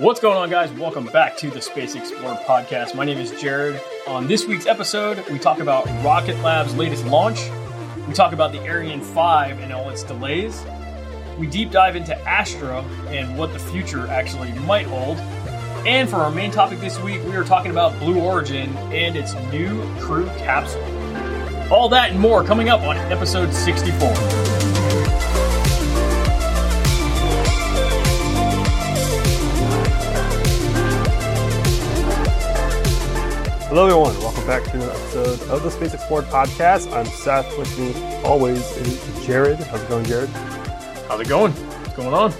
What's going on, guys? Welcome back to the Space Explored Podcast. My name is Jared. On this week's episode, we talk about Rocket Lab's latest launch. We talk about the Ariane 5 and all its delays. We deep dive into Astra and what the future actually might hold. And for our main topic this week, we are talking about Blue Origin and its new crew capsule. All that and more coming up on episode 64. Hello everyone, welcome back to another episode of the Space Explored Podcast. I'm Seth, with me always is Jared. How's it going, Jared? How's it going? What's going on?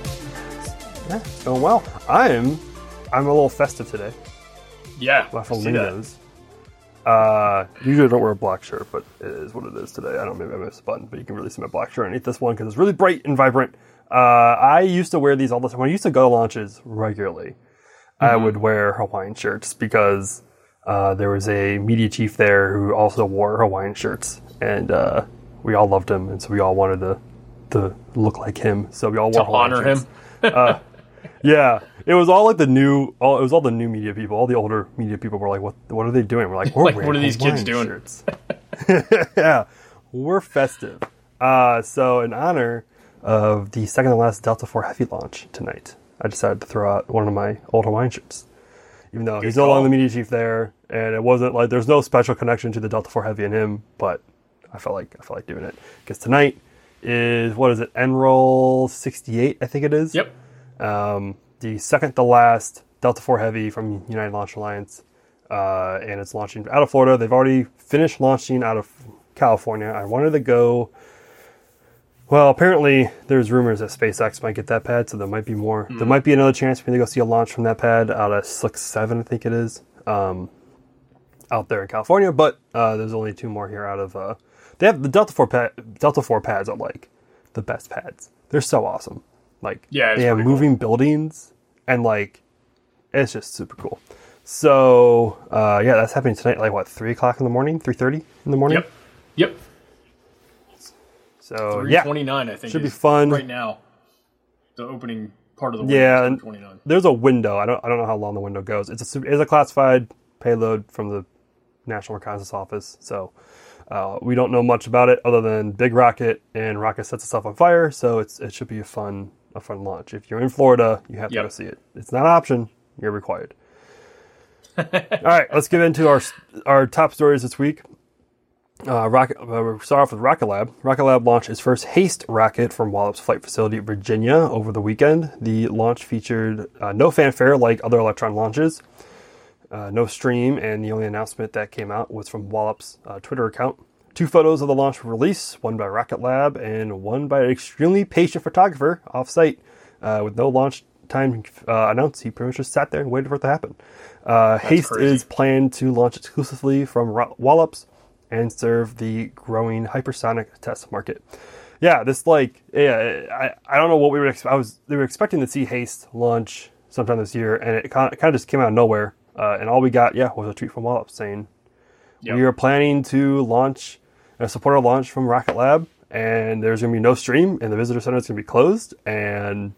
Yeah, it's going well. I'm a little festive today. Yeah, my flamingos. Usually I don't wear a black shirt, but it is what it is today. Maybe I missed a button, but you can really see my black shirt underneath this one because it's really bright and vibrant. I used to wear these all the time. When I used to go to launches regularly, I would wear Hawaiian shirts because... there was a media chief there who also wore Hawaiian shirts, and we all loved him, and so we all wanted to look like him. So we all wore Hawaiian shirts. To honor him. Yeah, it was all like it was all the new media people. All the older media people were like, "What are they doing?" We're like, "We're like, what are these kids doing?" Yeah, we're festive. So in honor of the second to last Delta IV Heavy launch tonight, I decided to throw out one of my old Hawaiian shirts. Even though he's no longer the media chief there, and it wasn't like there's no special connection to the Delta IV Heavy and him, but I felt like doing it because tonight is Enroll 68, I think it is. Yep. The second to last Delta IV Heavy from United Launch Alliance, and it's launching out of Florida. They've already finished launching out of California. I wanted to go. Well, apparently there's rumors that SpaceX might get that pad, so there might be more. There might be another chance for me to go see a launch from that pad out of 6-7, I think it is, out there in California. But there's only two more here out of... they have the Delta IV pads are, like, the best pads. They're so awesome. Like, yeah, they have moving buildings, and, like, it's just super cool. So, yeah, that's happening tonight, like, 3 o'clock in the morning? 3:30 in the morning? Yep. So 329, yeah, I think should be fun. Right now, the opening part of the window. Yeah, is 329. There's a window. I don't know how long the window goes. It's a classified payload from the National Reconnaissance Office, so we don't know much about it other than big rocket and rocket sets itself on fire. So it should be a fun launch. If you're in Florida, you have to go see it. It's not an option. You're required. All right, let's get into our top stories this week. We start off with Rocket Lab. Rocket Lab launched its first HASTE rocket from Wallops Flight Facility, Virginia, over the weekend. The launch featured no fanfare like other Electron launches, no stream, and the only announcement that came out was from Wallops' Twitter account. 2 photos of the launch were released, one by Rocket Lab and one by an extremely patient photographer off-site. With no launch time announced, he pretty much just sat there and waited for it to happen. HASTE is planned to launch exclusively from Wallops and serve the growing hypersonic test market. Yeah, I don't know what we were expecting. They were expecting to see HASTE launch sometime this year, and it kind of just came out of nowhere. And all we got, was a tweet from Wallops saying, we are planning to launch a supporter launch from Rocket Lab, and there's going to be no stream, and the visitor center is going to be closed, and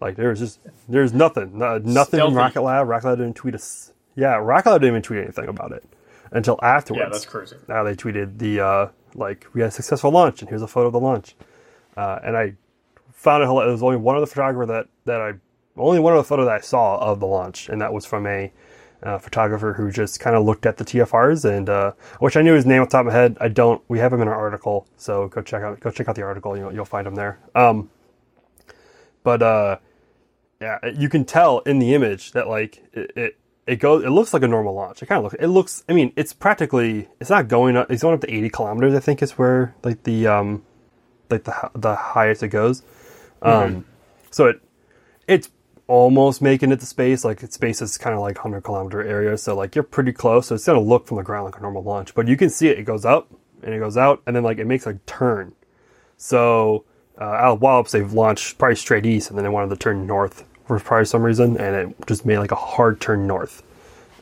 there's nothing. Nothing from Rocket Lab. Rocket Lab didn't tweet us. Yeah, Rocket Lab didn't even tweet anything about it until afterwards. Yeah, that's crazy. Now they tweeted we had a successful launch, and here's a photo of the launch. And I found it hilarious. There was only one other photographer that I saw of the launch, and that was from a photographer who just kind of looked at the TFRs, and which I knew his name off the top of my head. We have him in our article, so go check out the article. You'll find him there. Yeah, you can tell in the image that it looks like a normal launch. It's practically, it's not going up. It's going up to 80 kilometers, I think, is where the highest it goes. So it's almost making it to space. Space is kind of 100-kilometer area. So you're pretty close. So it's going to look from the ground like a normal launch, but you can see it. It goes up and it goes out, and then it makes a turn. So out of Wallops, they've launched probably straight east, and then they wanted to turn north for probably some reason, and it just made a hard turn north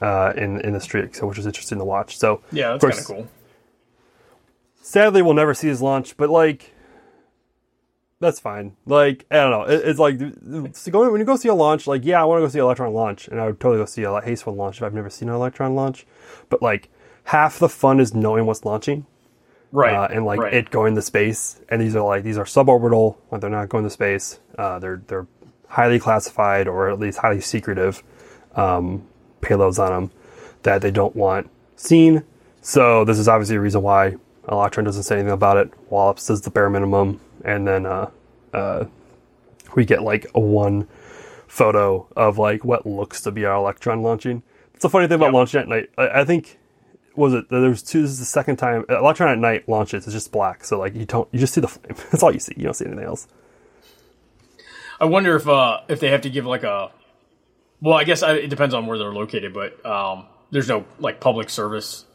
in the streak, which was interesting to watch. So yeah, that's kind of cool. Sadly, we'll never see his launch, but that's fine. Like, I don't know. It's like, when you go see a launch, like, yeah, I want to go see an Electron launch, and I would totally go see a Hasteful launch if I've never seen an Electron launch. But, like, half the fun is knowing what's launching. Right. And it going to space. And these are suborbital, but they're not going to space. They're highly classified, or at least highly secretive payloads on them that they don't want seen. So this is obviously a reason why Electron doesn't say anything about it. Wallops does the bare minimum. And then we get, one photo of, what looks to be our Electron launching. It's a funny thing about launching at night. I think, this is the second time. Electron at night launches. It's just black. So, you just see the flame. That's all you see. You don't see anything else. I wonder if they have to give, well, I guess it depends on where they're located, but there's no, public service.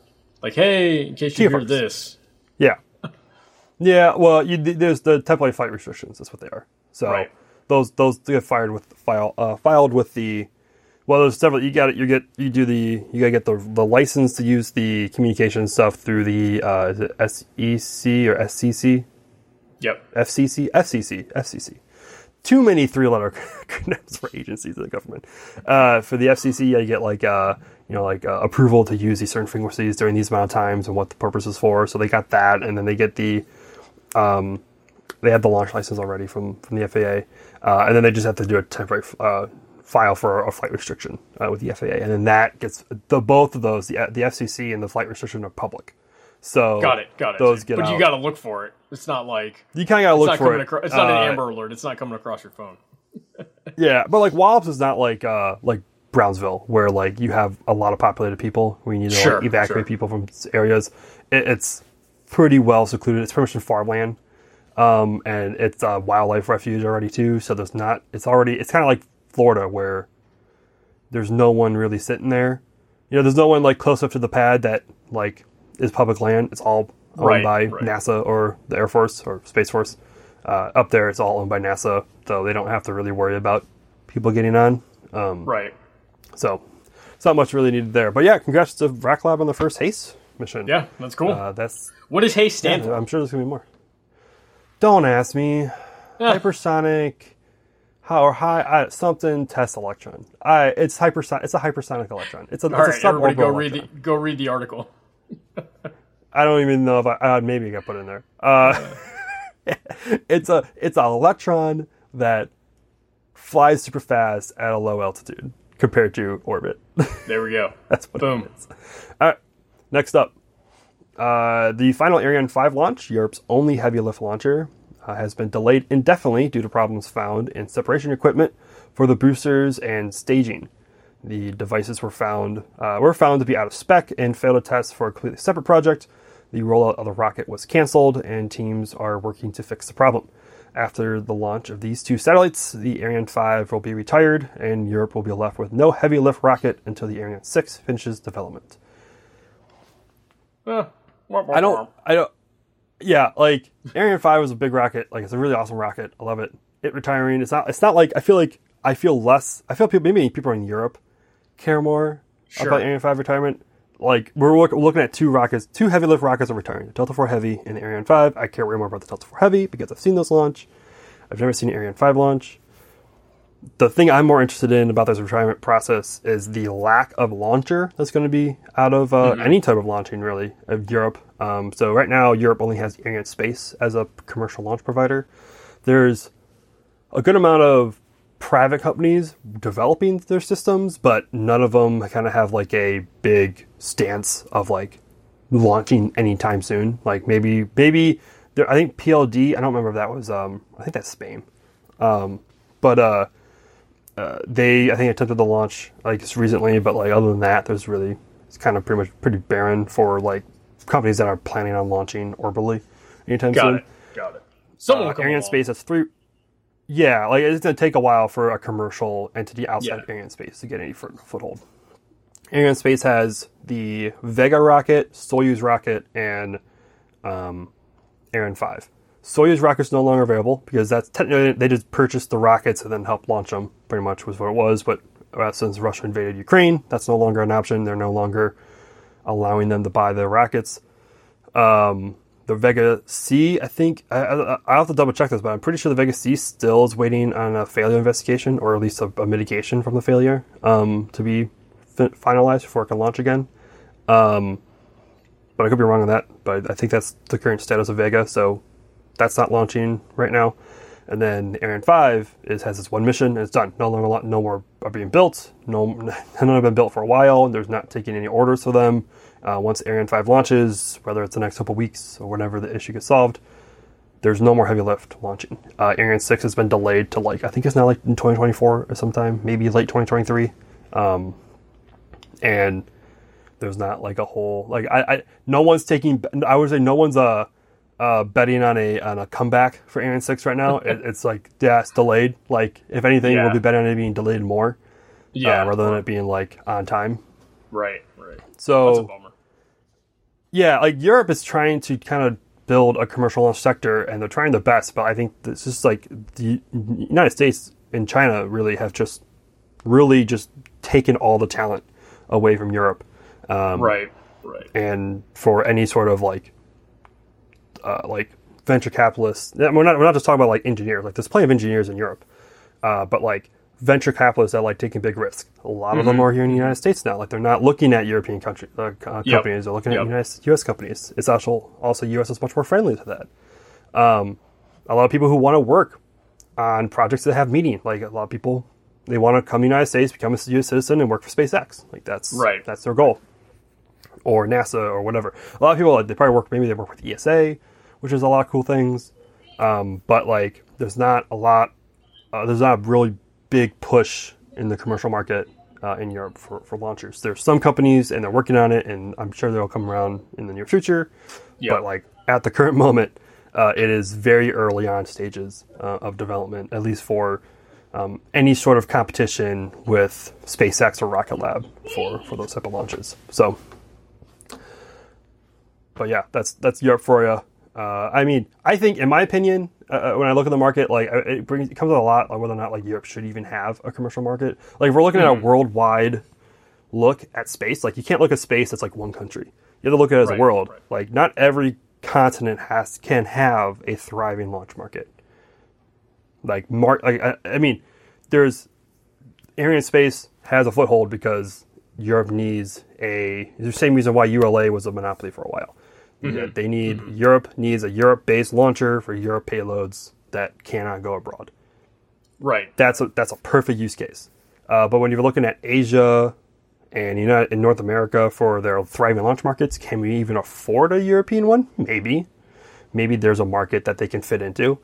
Like, hey, in case you hear this. Yeah. Yeah, well, there's the temporary flight restrictions. That's what they are. So right. Those get filed with the. Well, there's several. You gotta get the license to use the communication stuff through the is it SEC or SCC? Yep. FCC. Too many three-letter acronyms for agencies of the government. For the FCC, you get approval to use these certain frequencies during these amount of times and what the purpose is for. So they got that, and then they get the. They had the launch license already from the FAA, and then they just have to do a temporary file for a flight restriction with the FAA, and then that gets both of those. The FCC and the flight restriction are public. So got it. Those get but you got to look for it. It's not like you kind of got to look for it. It's not an Amber Alert. It's not coming across your phone. Yeah, but Wallops is not like Brownsville, where you have a lot of populated people. We need to evacuate people from areas. It's pretty well secluded. It's pretty much in farmland. And it's a wildlife refuge already too. So there's not, it's kind of like Florida where there's no one really sitting there. There's no one close up to the pad that is public land. It's all owned by NASA or the Air Force or Space Force. Up there, it's all owned by NASA. So they don't have to really worry about people getting on. Right. So it's not much really needed there, but yeah, congrats to Rocket Lab on the first HASTE mission. Yeah, that's cool. What does HASTE stand for? I'm sure there's gonna be more. Don't ask me. Hypersonic, something test electron. It's hypersonic. It's a hypersonic electron. It's a suborbital electron. Go read the article. I don't even know if maybe it got put in there. It's a electron that flies super fast at a low altitude compared to orbit. There we go. That's what. Boom. It is. All right. Next up. The final Ariane 5 launch, Europe's only heavy-lift launcher, has been delayed indefinitely due to problems found in separation equipment for the boosters and staging. The devices were found to be out of spec and failed to test for a completely separate project. The rollout of the rocket was canceled, and teams are working to fix the problem. After the launch of these two satellites, the Ariane 5 will be retired, and Europe will be left with no heavy-lift rocket until the Ariane 6 finishes development. I don't. Yeah, Ariane 5 was a big rocket. It's a really awesome rocket. I love it. It retiring. It's not like maybe people in Europe care more about Ariane 5 retirement. We're looking at two heavy lift rockets are retiring. The Delta IV Heavy and the Ariane 5. I care way more about the Delta IV Heavy because I've seen those launch. I've never seen an Ariane 5 launch. The thing I'm more interested in about this retirement process is the lack of launcher that's going to be out of any type of launching, really, of Europe. So right now, Europe only has Arianespace as a commercial launch provider. There's a good amount of private companies developing their systems, but none of them kind of have a big stance of launching anytime soon. I think PLD. I don't remember if that was. I think that's Spain, but. They, I think, attempted to launch just recently, but other than that, there's really it's kind of pretty barren for companies that are planning on launching orbitally anytime soon. Got it. Someone Arianespace has three. Yeah, it's gonna take a while for a commercial entity outside Arianespace to get any foothold. Arianespace has the Vega rocket, Soyuz rocket, and Ariane 5. Soyuz rockets no longer available because that's technically they just purchased the rockets and then helped launch them. Pretty much was what it was, but since Russia invaded Ukraine, that's no longer an option. They're no longer allowing them to buy the rockets. the Vega C, I think, I'll have to double check this, but I'm pretty sure the Vega C still is waiting on a failure investigation, or at least a mitigation from the failure, to be finalized before it can launch again. But I could be wrong on that, but I think that's the current status of Vega, so that's not launching right now. And then Ariane 5 has its one mission, and it's done. No more are being built. None have been built for a while. There's not taking any orders for them. Once Ariane 5 launches, whether it's the next couple weeks or whenever the issue gets solved, there's no more heavy lift launching. Ariane 6 has been delayed to, I think it's now in 2024 or sometime, maybe late 2023. And there's not a whole, no one's taking, I would say no one's betting on a comeback for Ariane 6 right now. It's it's delayed. If anything, we'll be betting on it being delayed more, rather than it being on time. Right. So that's a bummer. Yeah, Europe is trying to kind of build a commercial launch sector, and they're trying their best. But I think it's just the United States and China really have just taken all the talent away from Europe. Right. And for any sort of venture capitalists, we're not just talking about engineers. There's plenty of engineers in Europe, but venture capitalists that like taking big risks. A lot of them are here in the United States now. They're not looking at European companies. They're looking at U.S. companies. It's also U.S. is much more friendly to that. A lot of people who want to work on projects that have meaning, a lot of people, they want to come to the United States, become a U.S. citizen, and work for SpaceX. That's their goal, or NASA or whatever. A lot of people they probably work. Maybe they work with ESA. Which is a lot of cool things, but there's not a lot. There's not a really big push in the commercial market in Europe for launchers. There's some companies and they're working on it, and I'm sure they'll come around in the near future. Yep. But at the current moment, it is very early on stages of development, at least for any sort of competition with SpaceX or Rocket Lab for those type of launches. So, but yeah, that's Europe for you. I think, in my opinion, when I look at the market, it comes up a lot whether or not Europe should even have a commercial market. If we're looking at a worldwide look at space, you can't look at space as one country. You have to look at it as a world. Right. Not every continent can have a thriving launch market. There's Arianespace has a foothold because Europe needs the same reason why ULA was a monopoly for a while. Mm-hmm. They need Europe needs a Europe-based launcher for Europe payloads that cannot go abroad. Right. That's a perfect use case. But when you're looking at Asia and in North America for their thriving launch markets, can we even afford a European one? Maybe there's a market that they can fit into,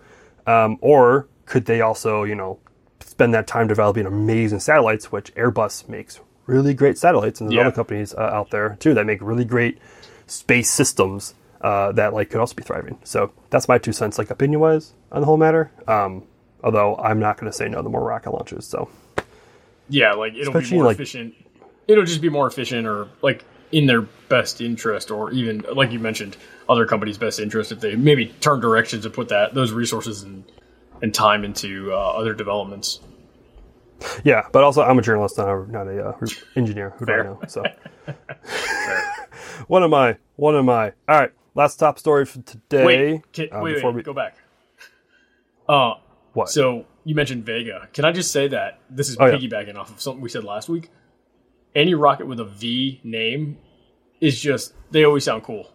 or could they also spend that time developing amazing satellites, which Airbus makes really great satellites, and there's other companies out there too that make really great space systems that could also be thriving. So that's my 2 cents, opinion wise on the whole matter. Although I'm not going to say no to more rocket launches. So yeah, it'll be more efficient. It'll just be more efficient, or in their best interest, or even like you mentioned, other companies' best interest if they maybe turn directions and put those resources and time into other developments. Yeah, but also I'm a journalist, not a engineer. Who do I know? So. What am I? All right, last top story for today. Wait, go back. What? So you mentioned Vega. Can I just say that this is piggybacking off of something we said last week? Any rocket with a V name is they always sound cool.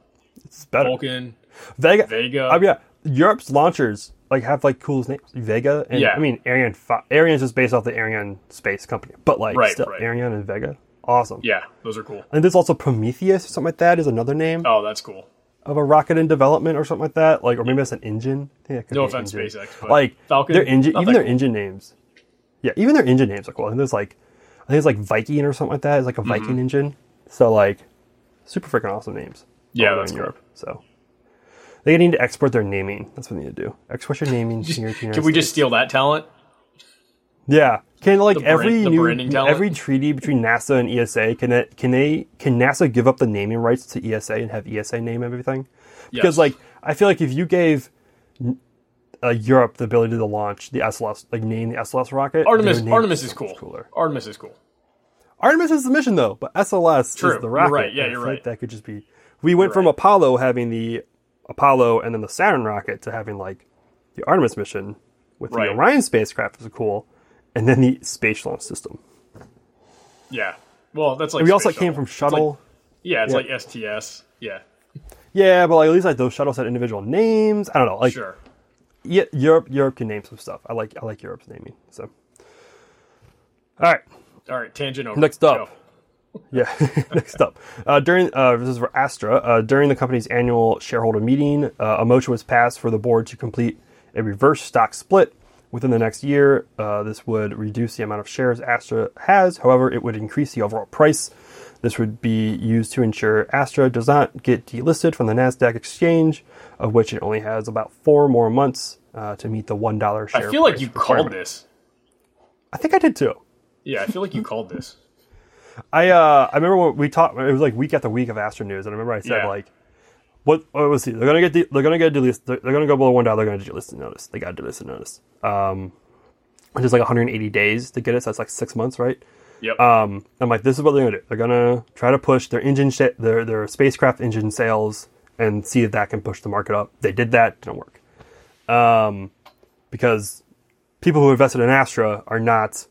It's better. Falcon, Vega. Europe's launchers have coolest names. Vega and Ariane 5. Ariane's just based off the Ariane Space company, but Ariane and Vega. Awesome. Yeah, those are cool. And there's also Prometheus or something like that is another name. Oh, that's cool. Of a rocket in development or something like that. Or maybe that's an engine. Yeah, no offense, SpaceX. But Falcon. Their engine names. Yeah, even their engine names are cool. And there's I think it's Viking or something like that. It's a Viking engine. So super freaking awesome names. Yeah, that's in Europe. Cool. So they need to export their naming. That's what they need to do. Export your naming. Can we just steal that talent? Yeah. Can every treaty between NASA and ESA can NASA give up the naming rights to ESA and have ESA name everything? Because I feel if you gave Europe the ability to launch the SLS, name the SLS rocket, Artemis is cool. Cooler. Artemis is cool. Artemis is the mission though, but SLS is the rocket. True. You're right. That could just be. We went from Apollo having the Apollo and then the Saturn rocket to having like the Artemis mission with the Orion spacecraft, which was cool, and then the Space Launch System. Yeah. Well, that's like. And we also came from Shuttle. It's like STS. Yeah. Yeah, but like, at least like those shuttles had individual names. I don't know. Like, sure. Yeah, Europe can name some stuff. I like Europe's naming. So. All right. Tangent over. Next up. Go. Yeah. Next up, this is for Astra. During the company's annual shareholder meeting, a motion was passed for the board to complete a reverse stock split within the next year. This would reduce the amount of shares Astra has. However, it would increase the overall price. This would be used to ensure Astra does not get delisted from the NASDAQ exchange, of which it only has about 4 more months to meet the $1 share price. I feel like you called this. I think I did too. Yeah, I feel like you called this. I remember when we talked. It was like week after week of Astra news, and I remember I said like, "What was it? They're gonna go below $1. They're gonna delist notice. They got delisted notice. Which is like 180 days to get it. So that's like 6 months, right? Yep. I'm like, this is what they're gonna do. They're gonna try to push their engine their spacecraft engine sales and see if that can push the market up. They did that. Didn't work. Because people who invested in Astra are not.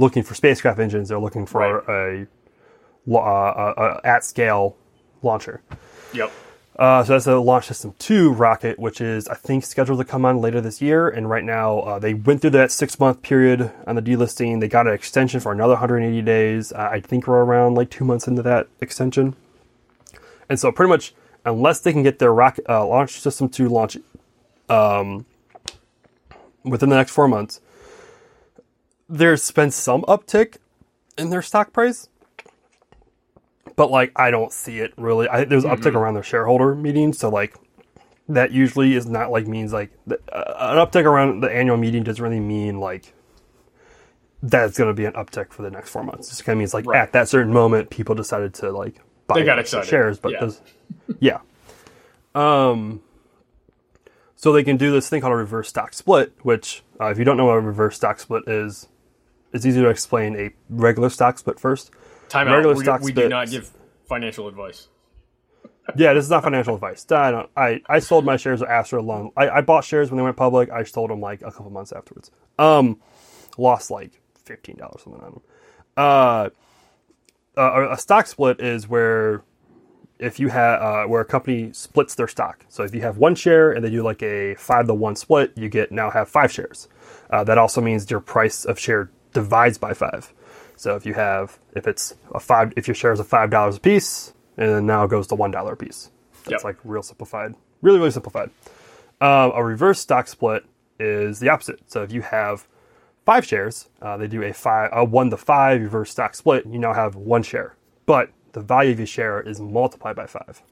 Looking for spacecraft engines, they're looking for a at-scale launcher. Yep. So that's the Launch System 2 rocket, which is, I think, scheduled to come on later this year. And right now, they went through that 6-month period on the delisting. They got an extension for another 180 days. I think we're around like 2 months into that extension. And so pretty much, unless they can get their rocket Launch System 2 launch within the next 4 months, there's been some uptick in their stock price, but like I don't see it really. I think there's uptick around their shareholder meeting, so like that usually is not like means like an uptick around the annual meeting doesn't really mean like that's going to be an uptick for the next 4 months. It kind of means like at that certain moment, people decided to like buy shares, but so they can do this thing called a reverse stock split, which if you don't know what a reverse stock split is. It's easier to explain a regular stock split first. Time out. We do not give financial advice. Yeah, this is not financial advice. I sold my shares of Astra long. I bought shares when they went public. I sold them like a couple months afterwards. Lost like $15 something on them. A stock split is where if you have where a company splits their stock. So if you have 1 share and they do like a 5-to-1 split, you now have 5 shares. That also means your price of share divides by 5. So if your shares are $5 a piece, and then now it goes to $1 a piece. That's like real simplified, really, really simplified. A reverse stock split is the opposite. So if you have 5 shares, they do a 1-to-5 reverse stock split. And you now have 1 share, but the value of your share is multiplied by 5.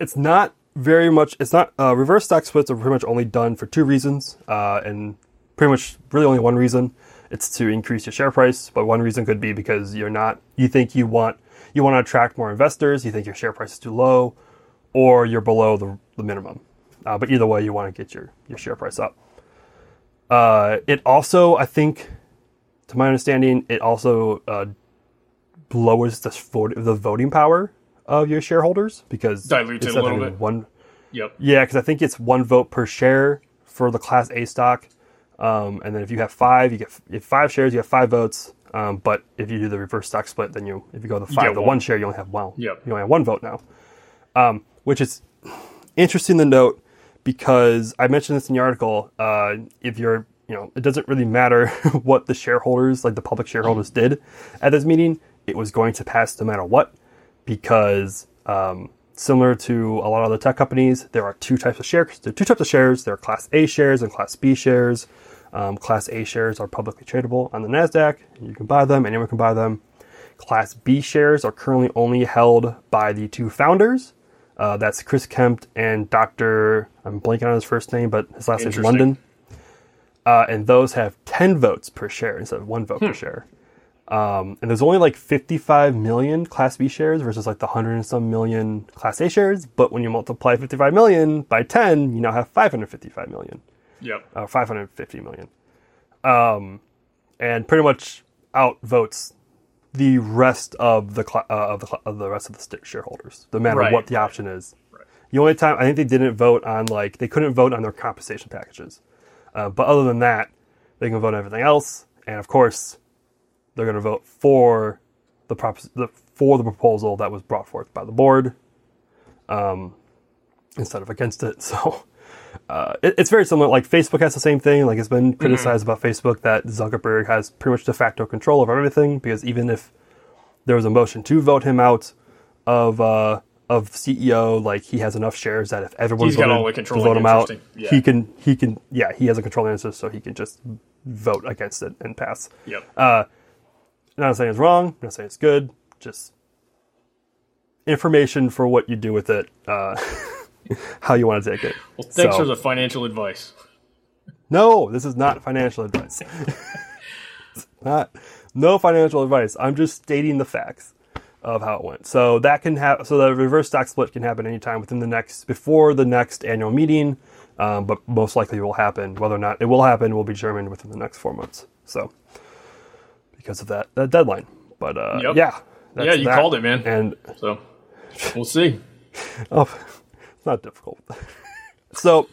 It's not very much. It's not reverse stock splits are pretty much only done for 2 reasons, and pretty much really only 1 reason. It's to increase your share price, but 1 reason could be because you want to attract more investors. You think your share price is too low, or you're below the minimum. But either way, you want to get your share price up. It also, I think, to my understanding, it also lowers the voting power of your shareholders because dilutes it a little bit. Because I think it's 1 vote per share for the Class A stock, and then if you have 5, you get 5 shares, you have 5 votes. But if you do the reverse stock split, then if you go to 5 to 1 share, you only have you only have 1 vote now, which is interesting to note because I mentioned this in the article. If you're it doesn't really matter what the shareholders, like the public shareholders, did at this meeting. It was going to pass no matter what, because similar to a lot of the tech companies, there are 2 types of shares. There are 2 types of shares. There are Class A shares and Class B shares. Class A shares are publicly tradable on the NASDAQ. You can buy them. Anyone can buy them. Class B shares are currently only held by the 2 founders. That's Chris Kemp and Dr. I'm blanking on his first name, but his last name is London. And those have 10 votes per share instead of 1 vote per share. And there's only like 55 million Class B shares versus like the 100 and some million Class A shares. But when you multiply 55 million by 10, you now have 555 million. Yep. 550 million. And pretty much outvotes the rest of the shareholders, no matter what the option is. Right. The only time I think they didn't vote on, like, they couldn't vote on their compensation packages, but other than that, they can vote on everything else. And of course, they're going to vote for the proposal that was brought forth by the board, instead of against it. So it's very similar. Like, Facebook has the same thing. Like, it's been criticized about Facebook that Zuckerberg has pretty much de facto control over everything, because even if there was a motion to vote him out of CEO, like, he has enough shares that if everyone's voted to vote him out, he has a controlling interest, so he can just vote against it and pass. Yep. Not saying it's wrong, not saying it's good, just information for what you do with it, how you want to take it. Well, thanks for the financial advice. No, this is not financial advice. No financial advice. I'm just stating the facts of how it went. So that can happen. So the reverse stock split can happen anytime before the next annual meeting, but most likely it will happen. Whether or not it will happen will be determined within the next 4 months. So because of that deadline, but you called it, man. And so we'll see. It's not difficult. So,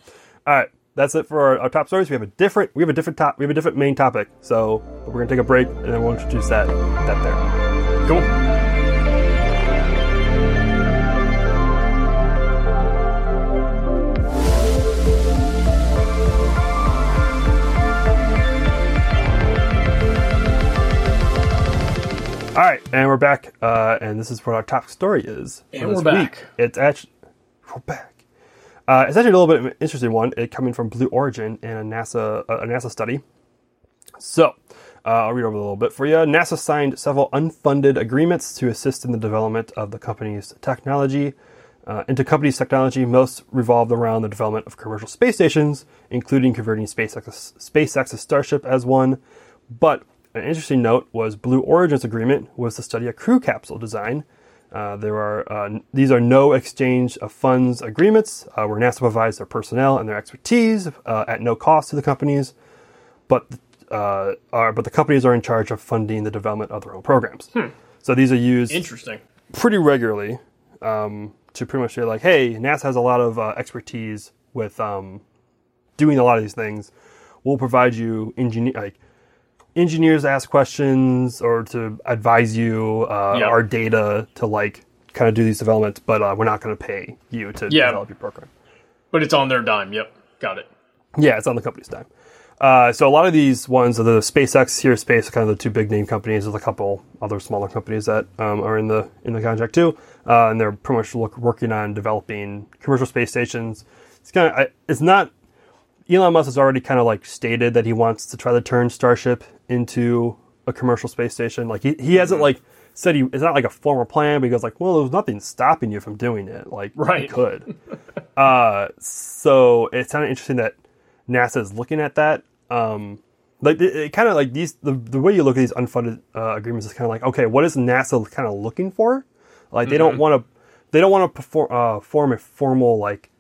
all right, that's it for our top stories. We have a different main topic. So we're gonna take a break, and then we'll introduce that there. Cool. All right, and we're back, and this is what our top story is. And we're back. We're back. It's actually a little bit of an interesting one. It coming from Blue Origin and a NASA study. So, I'll read over a little bit for you. NASA signed several unfunded agreements to assist in the development of the company's technology. Most revolved around the development of commercial space stations, including converting SpaceX's Starship as one, but an interesting note was Blue Origin's agreement was to study a crew capsule design. These are no exchange of funds agreements, where NASA provides their personnel and their expertise at no cost to the companies, but the companies are in charge of funding the development of their own programs. So these are used pretty regularly to pretty much say, like, hey, NASA has a lot of expertise with doing a lot of these things. We'll provide you engineers ask questions or to advise you our data to, like, kind of do these developments, but we're not going to pay you to develop your program. But it's on their dime. Yep. Got it. Yeah, it's on the company's dime. So a lot of these ones are the SpaceX, Sierra Space, kind of the two big name companies. There's a couple other smaller companies that are in the contract too, and they're pretty much working on developing commercial space stations. It's kind of Elon Musk has already kind of, like, stated that he wants to try to turn Starship into a commercial space station. Like, he hasn't, like, said it's not, like, a formal plan, but he goes, like, well, there's nothing stopping you from doing it. Like, you could. So it's kind of interesting that NASA is looking at that. Like, it kind of, like, the way you look at these unfunded agreements is kind of like, okay, what is NASA kind of looking for? Like, they don't want to form a formal, like,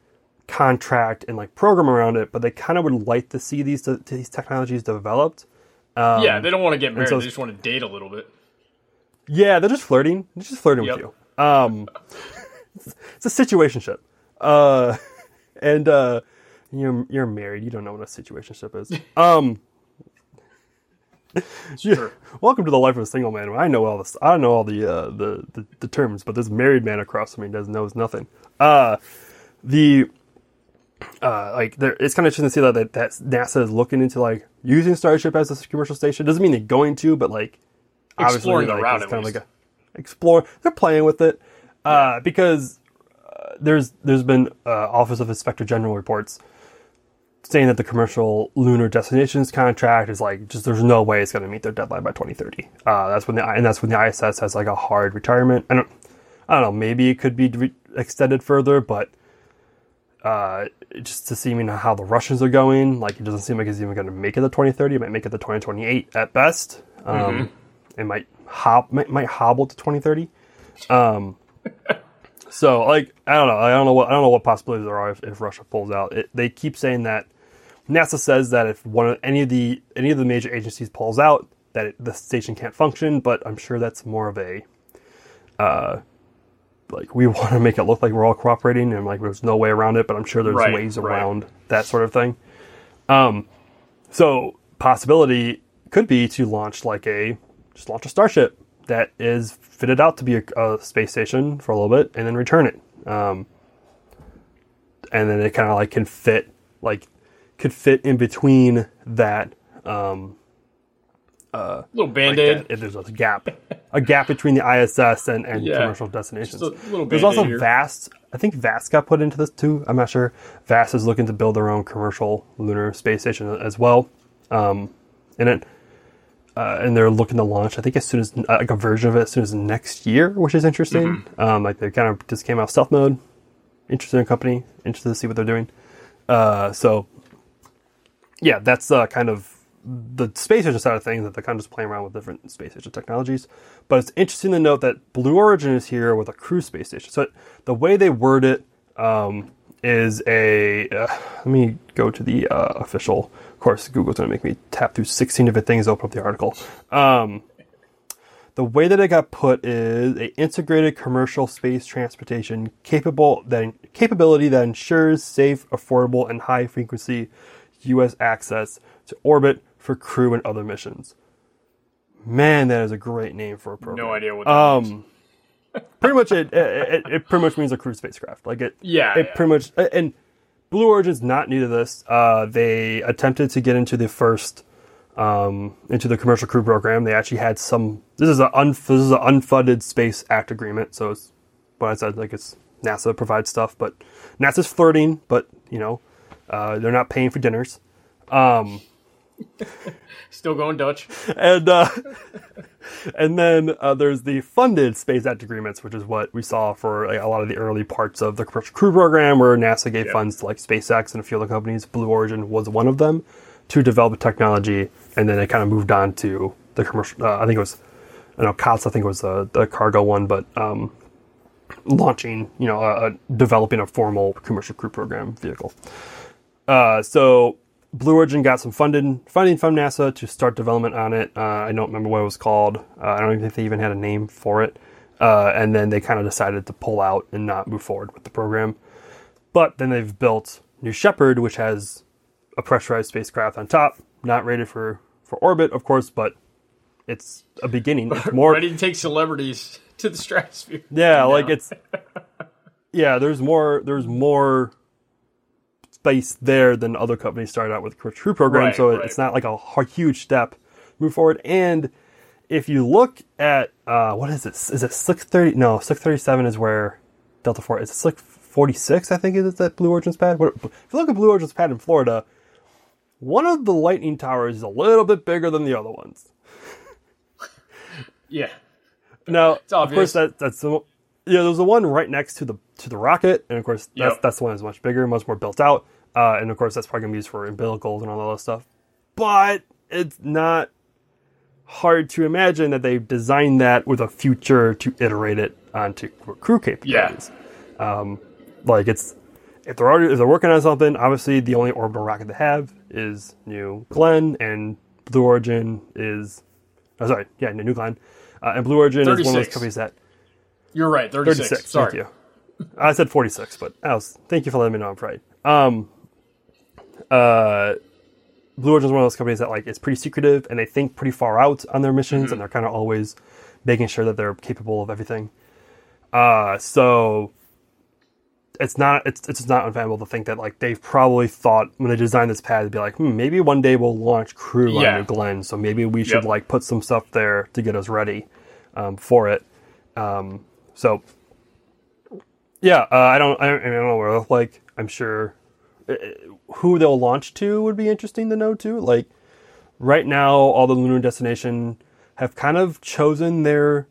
contract and, like, program around it, but they kind of would like to see these technologies developed. They don't want to get married. They just want to date a little bit. Yeah, they're just flirting. They're just flirting with you. It's a situationship. And you're married. You don't know what a situationship is. Sure. Welcome to the life of a single man. I know all this. I don't know all the terms, but this married man across from me knows nothing. It's kind of interesting to see that NASA is looking into, like, using Starship as a commercial station. Doesn't mean they're going to, but, like, exploring the route. It's kind of like explore. They're playing with it because there's been Office of Inspector General reports saying that the commercial lunar destinations contract is, like, just there's no way it's going to meet their deadline by 2030. That's when the ISS has, like, a hard retirement. I don't know. Maybe it could be extended further, but. Just to see how the Russians are going, like, it doesn't seem like it's even going to make it to 2030. It might make it to 2028 at best. It might hobble to 2030. So, like, I don't know what possibilities there are if Russia pulls out. They keep saying that NASA says that if any of the major agencies pulls out, that the station can't function, but I'm sure that's more of a, like, we want to make it look like we're all cooperating and, like, there's no way around it, but I'm sure there's ways around that sort of thing. So possibility could be to launch, like, launch a Starship that is fitted out to be a space station for a little bit and then return it. And then it kind of, like, can fit, like, could fit in between that, little Band-Aid. Like, if there's a gap between the ISS and commercial destinations. There's also Vast. I think Vast got put into this too. I'm not sure. Vast is looking to build their own commercial lunar space station as well. And they're looking to launch, I think, as soon as, like, a version of it as soon as next year, which is interesting. Mm-hmm. Like, they kind of just came out of stealth mode. Interested in company. Interested to see what they're doing. So, yeah, that's kind of the space station side of things, that they're kind of just playing around with different space station technologies. But it's interesting to note that Blue Origin is here with a crew space station. So the way they word it is a... let me go to the official... Of course, Google's going to make me tap through 16 different things to open up the article. The way that it got put is a integrated commercial space transportation capability that ensures safe, affordable, and high-frequency U.S. access to orbit for crew and other missions. Man, that is a great name for a program. No idea what that means. Pretty much, it pretty much means a crew spacecraft. Like it, pretty much. And Blue Origin's not new to this. They attempted to get into the first, into the commercial crew program. They actually had some. This is an unfunded Space Act agreement. So it's what I said. Like, it's NASA provides stuff, but NASA's flirting. But you know, they're not paying for dinners. Still going Dutch. And then there's the funded Space Act agreements, which is what we saw for, like, a lot of the early parts of the commercial crew program, where NASA gave funds to, like, SpaceX and a few other companies. Blue Origin was one of them, to develop a technology, and then it kind of moved on to the commercial. I think it was, COTS, I think it was the cargo one, but launching, developing a formal commercial crew program vehicle. So Blue Origin got some funding from NASA to start development on it. I don't remember what it was called. I don't even think they even had a name for it. And then they kind of decided to pull out and not move forward with the program. But then they've built New Shepard, which has a pressurized spacecraft on top, not rated for orbit, of course, but it's a beginning. It's more ready to take celebrities to the stratosphere. Yeah, like it's... yeah, there's more... space there than other companies started out with crew program, It's not like a huge step move forward. And if you look at what is this? Is it 630? No, 637 is where Delta IV. It's 646, I think, is that Blue Origin's pad. If you look at Blue Origin's pad in Florida, one of the lightning towers is a little bit bigger than the other ones. Yeah. Now, it's obvious. Of course, that's the. Yeah, there's the one right next to the rocket, and of course that's the one that's much bigger, much more built out, and of course that's probably gonna be used for umbilicals and all that other stuff. But it's not hard to imagine that they've designed that with a future to iterate it onto crew capabilities. Yeah. Like it's if they're working on something, obviously the only orbital rocket they have is New Glenn, and Blue Origin is New Glenn, and Blue Origin 36. Is one of those companies that. You're right, 36. Sorry. Thank you. I said 46, but thank you for letting me know I'm right. Blue Origin is one of those companies that, like, it's pretty secretive, and they think pretty far out on their missions, mm-hmm. and they're kind of always making sure that they're capable of everything. So it's not unfathomable to think that, like, they've probably thought when they designed this pad, they'd be like, maybe one day we'll launch crew on New Glenn, so maybe we should like put some stuff there to get us ready for it. I don't know where, like, I'm sure who they'll launch to would be interesting to know too. Like, right now, all the lunar destination have kind of chosen their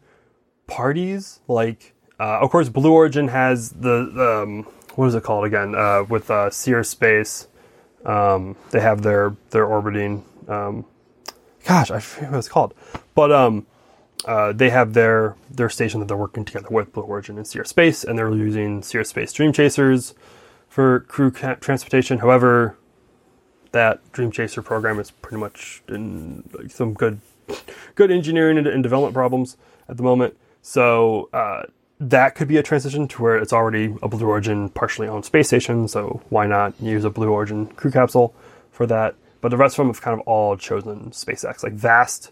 parties. Like, of course, Blue Origin has the what is it called again? With Sierra Space, they have their orbiting. I forget what it's called, but they have their station that they're working together with Blue Origin and Sierra Space, and they're using Sierra Space Dream Chasers for crew transportation. However, that Dream Chaser program is pretty much in, like, some good good engineering and development problems at the moment. So that could be a transition to where it's already a Blue Origin partially owned space station. So why not use a Blue Origin crew capsule for that? But the rest of them have kind of all chosen SpaceX. Like Vast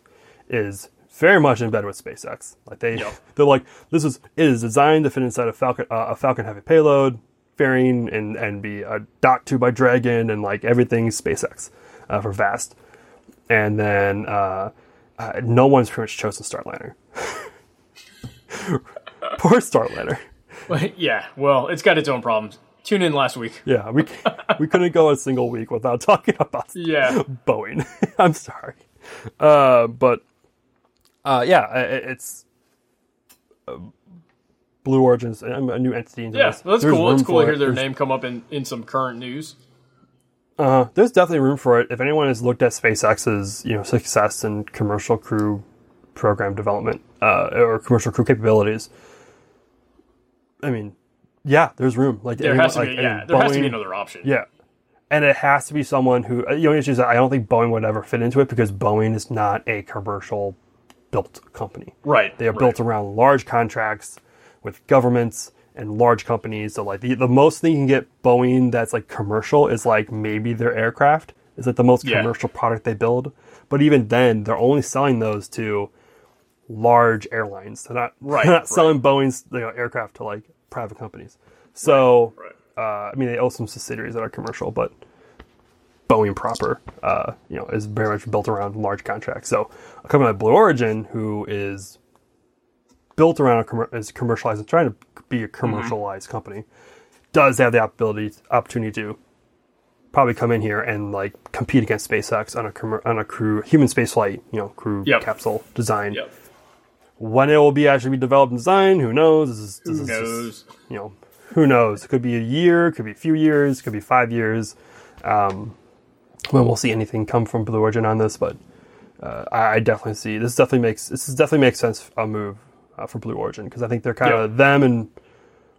is very much in bed with SpaceX. Like they're like, it is designed to fit inside a Falcon heavy payload, fairing and be docked to by Dragon, and like everything's SpaceX for Vast. And then no one's pretty much chosen Starliner. Poor Starliner. Yeah, well, it's got its own problems. Tune in last week. Yeah, we couldn't go a single week without talking about Boeing. I'm sorry. It's Blue Origin's a new entity. Well, that's cool. It's cool to hear their name come up in some current news. There's definitely room for it. If anyone has looked at SpaceX's success in commercial crew program development or commercial crew capabilities, I mean, there's room. Like there has to be. There has to be another option. Yeah. And it has to be someone who, I don't think Boeing would ever fit into it because Boeing is not a commercial built company. Right. They are built around large contracts with governments and large companies. So like the most thing you can get Boeing that's like commercial is like maybe their aircraft is like the most commercial product they build. But even then, they're only selling those to large airlines. They're not, selling Boeing's aircraft to like private companies. So. Right. They own some subsidiaries that are commercial, but Boeing proper, is very much built around large contracts. So a company like Blue Origin, who is built around is commercialized and trying to be a commercialized company, does have the opportunity to probably come in here and like compete against SpaceX on a crew human space flight, crew capsule design. Yep. When it will be actually developed and designed, who knows? Who knows? It could be a year, could be a few years, could be 5 years. When we'll see anything come from Blue Origin on this, but I definitely see this definitely makes sense a move for Blue Origin, because I think they're kind of them and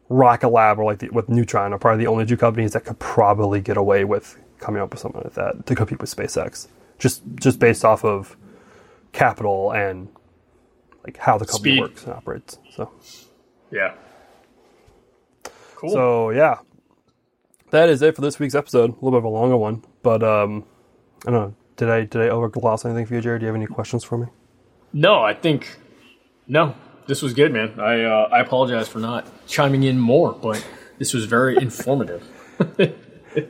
Rocket Lab or with Neutron are probably the only two companies that could probably get away with coming up with something like that to compete with SpaceX, just based off of capital and like how the company works and operates. So yeah. Cool. So, yeah, that is it for this week's episode. A little bit of a longer one, but I don't know. Did I overgloss anything for you, Jared? Do you have any questions for me? No, this was good, man. I apologize for not chiming in more, but this was very informative.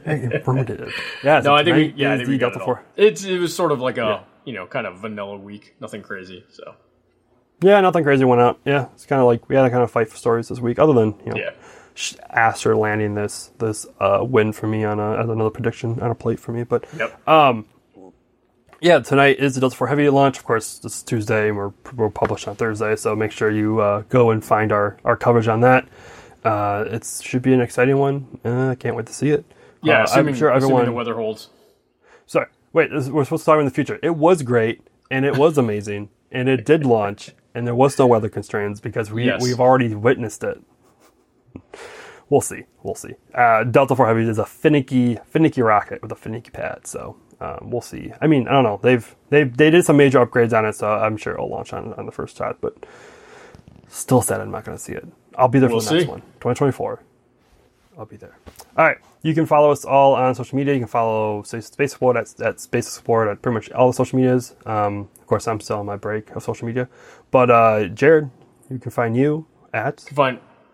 Informative. Yeah. No, I think we got it all. It was sort of like a, kind of vanilla week. Nothing crazy, so. Yeah, nothing crazy went out. Yeah, it's kind of like we had a kind of fight for stories this week, other than, Astra landing this win for me on as another prediction on a plate for me, but tonight is the Delta IV Heavy launch. Of course, this is Tuesday and we're published on Thursday, so make sure you go and find our coverage on that. It should be an exciting one. I can't wait to see it. Assuming, I'm sure everyone. The weather holds. Sorry, wait. We're supposed to talk in the future. It was great and it was amazing and it did launch and there was no weather constraints because we've already witnessed it. We'll see. Delta IV Heavy is a finicky rocket with a finicky pad, so we'll see. I mean, I don't know. They did some major upgrades on it, so I'm sure it'll launch on the first shot. But still sad I'm not going to see it. I'll be there for the next one, 2024. I'll be there. All right, you can follow us all on social media. You can follow Space Explored at Space Explored at pretty much all the social medias. Of course, I'm still on my break of social media, but Jared, you can find you at.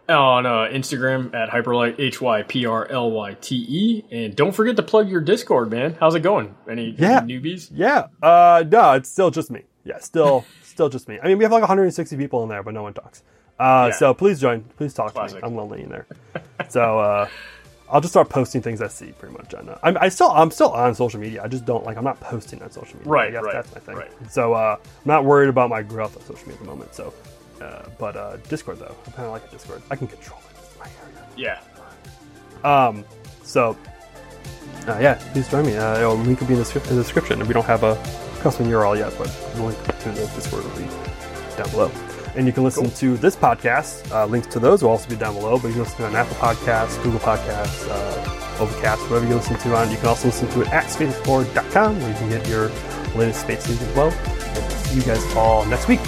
On Instagram at Hyperlyte, HYPRLYTE. And don't forget to plug your Discord, man. How's it going? Any newbies? Yeah. No, it's still just me. Yeah, still just me. I mean, we have like 160 people in there, but no one talks. So please join. Please talk to me. I'm lonely in there. So I'll just start posting things I see pretty much. I'm still on social media. I just don't I'm not posting on social media. Right, that's my thing. Right. So I'm not worried about my growth on social media at the moment, so... But Discord though, I kind of like a Discord. I can control it. It's my area. Yeah. Please join me. The link will be in the description. We don't have a custom URL yet, but the link to the Discord will be down below. And you can listen to this podcast. Links to those will also be down below. But you can listen to it on Apple Podcasts, Google Podcasts, Overcast, whatever you listen to on. You can also listen to it at spaceexplorer.com, where you can get your latest space news as well. you guys all next week.